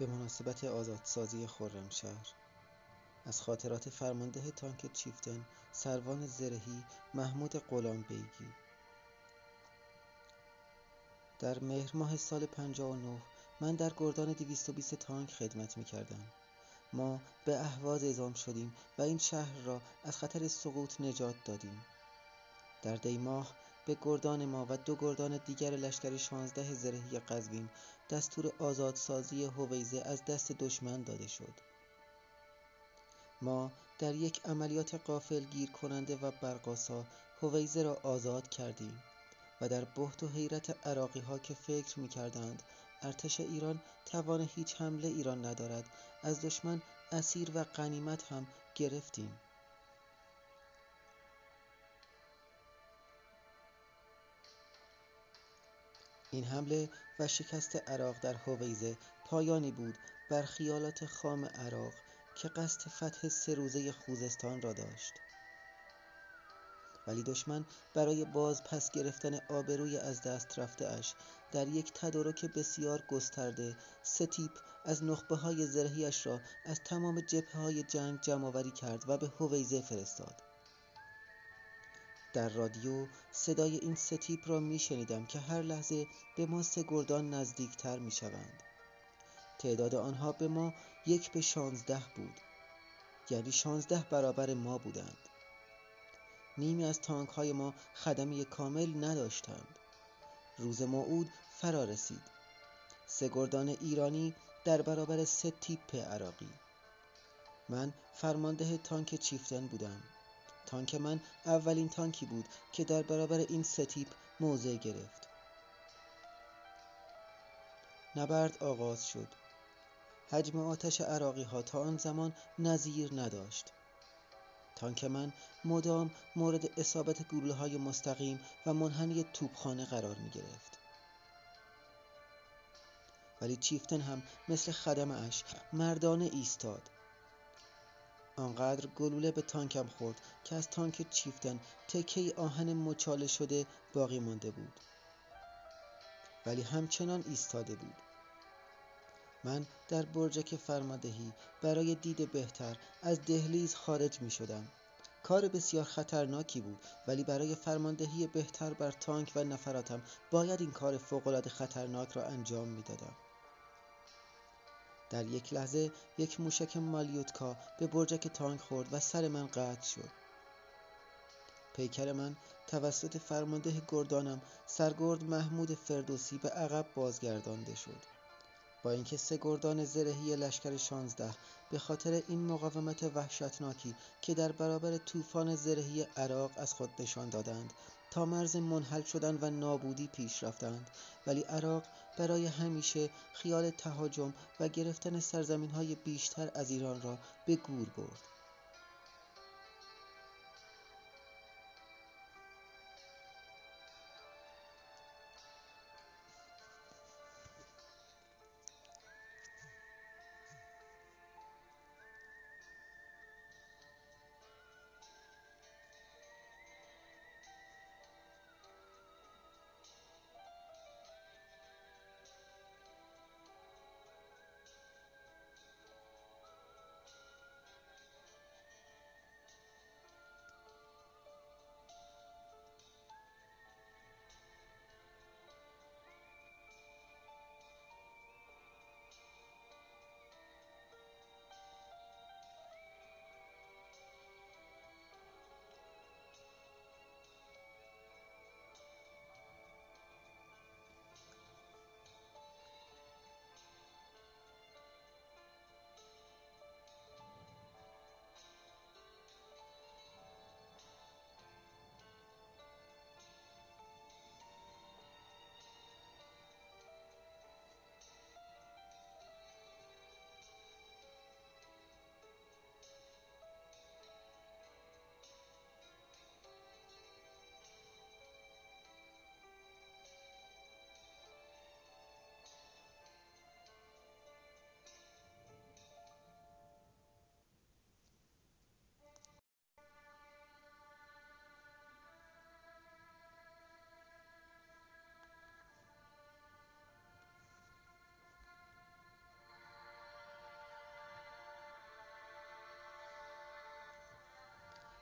به مناسبت آزادسازی خرمشهر. از خاطرات فرمانده تانک چیفتن سروان زرهی محمود قلعهبیگی. در مهر ماه سال 59 من در گردان 220 تانک خدمت می‌کردم. ما به اهواز اعزام شدیم و این شهر را از خطر سقوط نجات دادیم. در دی ماه به گردان ما و دو گردان دیگر لشکر 16 زرهی قزوین دستور آزادسازی هویزه از دست دشمن داده شد. ما در یک عملیات غافلگیر کننده و برق‌آسا هویزه را آزاد کردیم و در بهت و حیرت عراقی ها که فکر می کردند ارتش ایران توان هیچ حمله ایران ندارد، از دشمن اسیر و غنیمت هم گرفتیم. این حمله و شکست عراق در هویزه پایانی بود بر خیالات خام عراق که قصد فتح 3 روزه خوزستان را داشت، ولی دشمن برای باز پس گرفتن آبروی از دست رفته اش در یک تدارک بسیار گسترده 3 تیپ از نخبه‌های زرهی‌اش را از تمام جبهه‌های جنگ جمع‌آوری کرد و به هویزه فرستاد. در رادیو صدای این 3 تیپ را می‌شنیدم که هر لحظه به ما 3 گردان نزدیک‌تر می‌شوند. تعداد آنها به ما 1/16 بود، یعنی 16 برابر ما بودند. نیمی از تانک‌های ما خدمه کامل نداشتند. روز موعود فرا رسید. 3 گردان ایرانی در برابر 3 تیپ عراقی. من فرمانده تانک چیفتن بودم. تانک من اولین تانکی بود که در برابر این 3 تیپ موضع گرفت. نبرد آغاز شد. حجم آتش عراقی‌ها تا آن زمان نظیر نداشت. تانک من مدام مورد اصابت گلوله‌های مستقیم و منحنی توپخانه قرار می‌گرفت. ولی چیفتن هم مثل خدمه‌اش مردانه ایستاد. آنقدر گلوله به تانکم خورد که از تانک چیفتن تکه‌ای آهن مچاله شده باقی مانده بود، ولی همچنان ایستاده بود. من در برجک فرماندهی برای دید بهتر از دهلیز خارج می شدم. کار بسیار خطرناکی بود، ولی برای فرماندهی بهتر بر تانک و نفراتم باید این کار فوق‌العاده خطرناک را انجام می دادم. در یک لحظه یک موشک مالیوتکا به برجک تانک خورد و سر من قطع شد. پیکر من توسط فرمانده گردانم سرگرد محمود فردوسی به عقب بازگردانده شد. با اینکه 3 گردان زرهی لشکر 16 به خاطر این مقاومت وحشتناکی که در برابر طوفان زرهی عراق از خود نشان دادند تا مرز منحل شدن و نابودی پیش رفتند، ولی عراق برای همیشه خیال تهاجم و گرفتن سرزمین‌های بیشتر از ایران را به گور برد.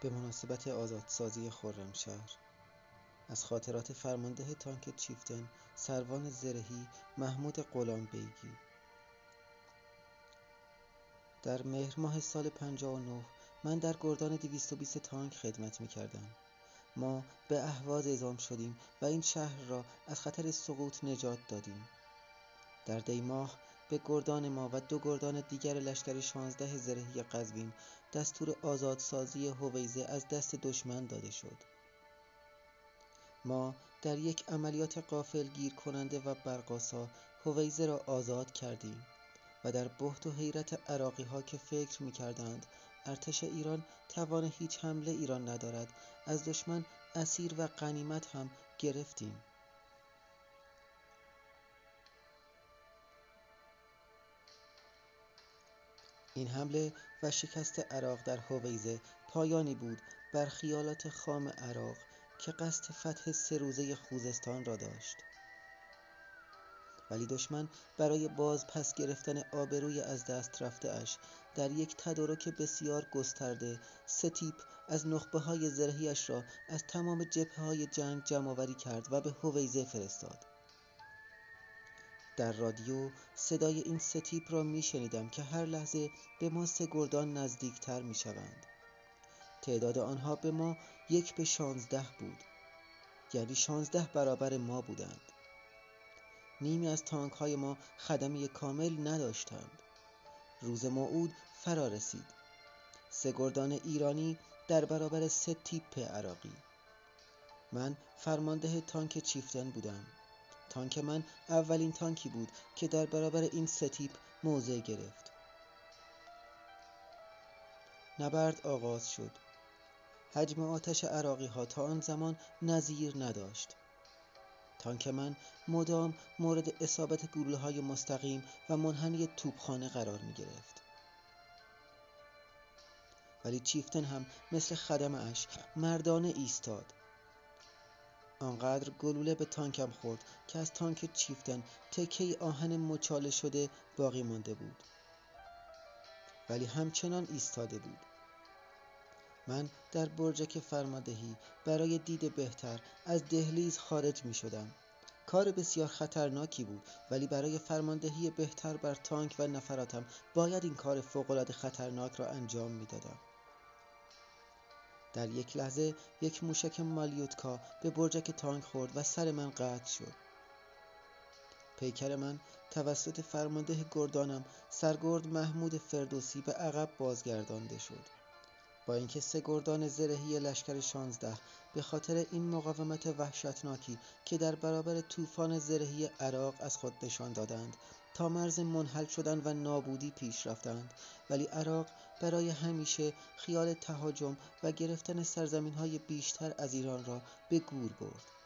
به مناسبت آزادسازی خرمشهر. از خاطرات فرمانده تانک چیفتن سروان زرهی محمود قلعهبیگی. در مهر ماه سال 59 من در گردان 220 تانک خدمت می‌کردم. ما به اهواز اعزام شدیم و این شهر را از خطر سقوط نجات دادیم. در دی ماه به گردان ما و دو گردان دیگر لشکر 16 زرهی قزوین دستور آزادسازی هویزه از دست دشمن داده شد. ما در یک عملیات غافلگیر کننده و برق‌آسا هویزه را آزاد کردیم و در بهت و حیرت عراقی ها که فکر می کردند ارتش ایران توان هیچ حمله ایران ندارد، از دشمن اسیر و غنیمت هم گرفتیم. این حمله و شکست عراق در هویزه پایانی بود بر خیالات خام عراق که قصد فتح 3 روزه خوزستان را داشت، ولی دشمن برای باز پس گرفتن آبروی از دست رفته اش در یک تدارک بسیار گسترده 3 تیپ از نخبه‌های زرهی‌اش را از تمام جبهه‌های جنگ جمع‌آوری کرد و به هویزه فرستاد. در رادیو صدای این 3 تیپ را می‌شنیدم که هر لحظه به ما 3 گردان نزدیک‌تر می‌شوند. تعداد آنها به ما 1/16 بود، یعنی 16 برابر ما بودند. نیمی از تانک های ما خدمه کامل نداشتند. روز موعود فرا رسید. 3 گردان ایرانی در برابر 3 تیپ عراقی. من فرمانده تانک چیفتن بودم. تانک من اولین تانکی بود که در برابر این 3 تیپ موضع گرفت. نبرد آغاز شد. حجم آتش عراقی ها تا آن زمان نظیر نداشت. تانک من مدام مورد اصابت گلوله‌های مستقیم و منحنی توپخانه قرار می گرفت. ولی چیفتن هم مثل خدمه‌اش مردانه ایستاد. آنقدر گلوله به تانکم خورد که از تانک چیفتن تکه آهن مچاله شده باقی مانده بود، ولی همچنان ایستاده بود. من در برجک فرماندهی برای دید بهتر از دهلیز خارج می شدم. کار بسیار خطرناکی بود، ولی برای فرماندهی بهتر بر تانک و نفراتم باید این کار فوق‌العاده خطرناک را انجام می دادم. در یک لحظه یک موشک مالیوتکا به برجک تانک خورد و سر من قطع شد. پیکر من توسط فرمانده گردانم سرگرد محمود فردوسی به عقب بازگردانده شد. با اینکه 3 گردان زرهی لشکر 16 به خاطر این مقاومت وحشتناکی که در برابر طوفان زرهی عراق از خود نشان دادند تا مرز منحل شدن و نابودی پیش رفتند، ولی عراق برای همیشه خیال تهاجم و گرفتن سرزمین‌های بیشتر از ایران را به گور برد.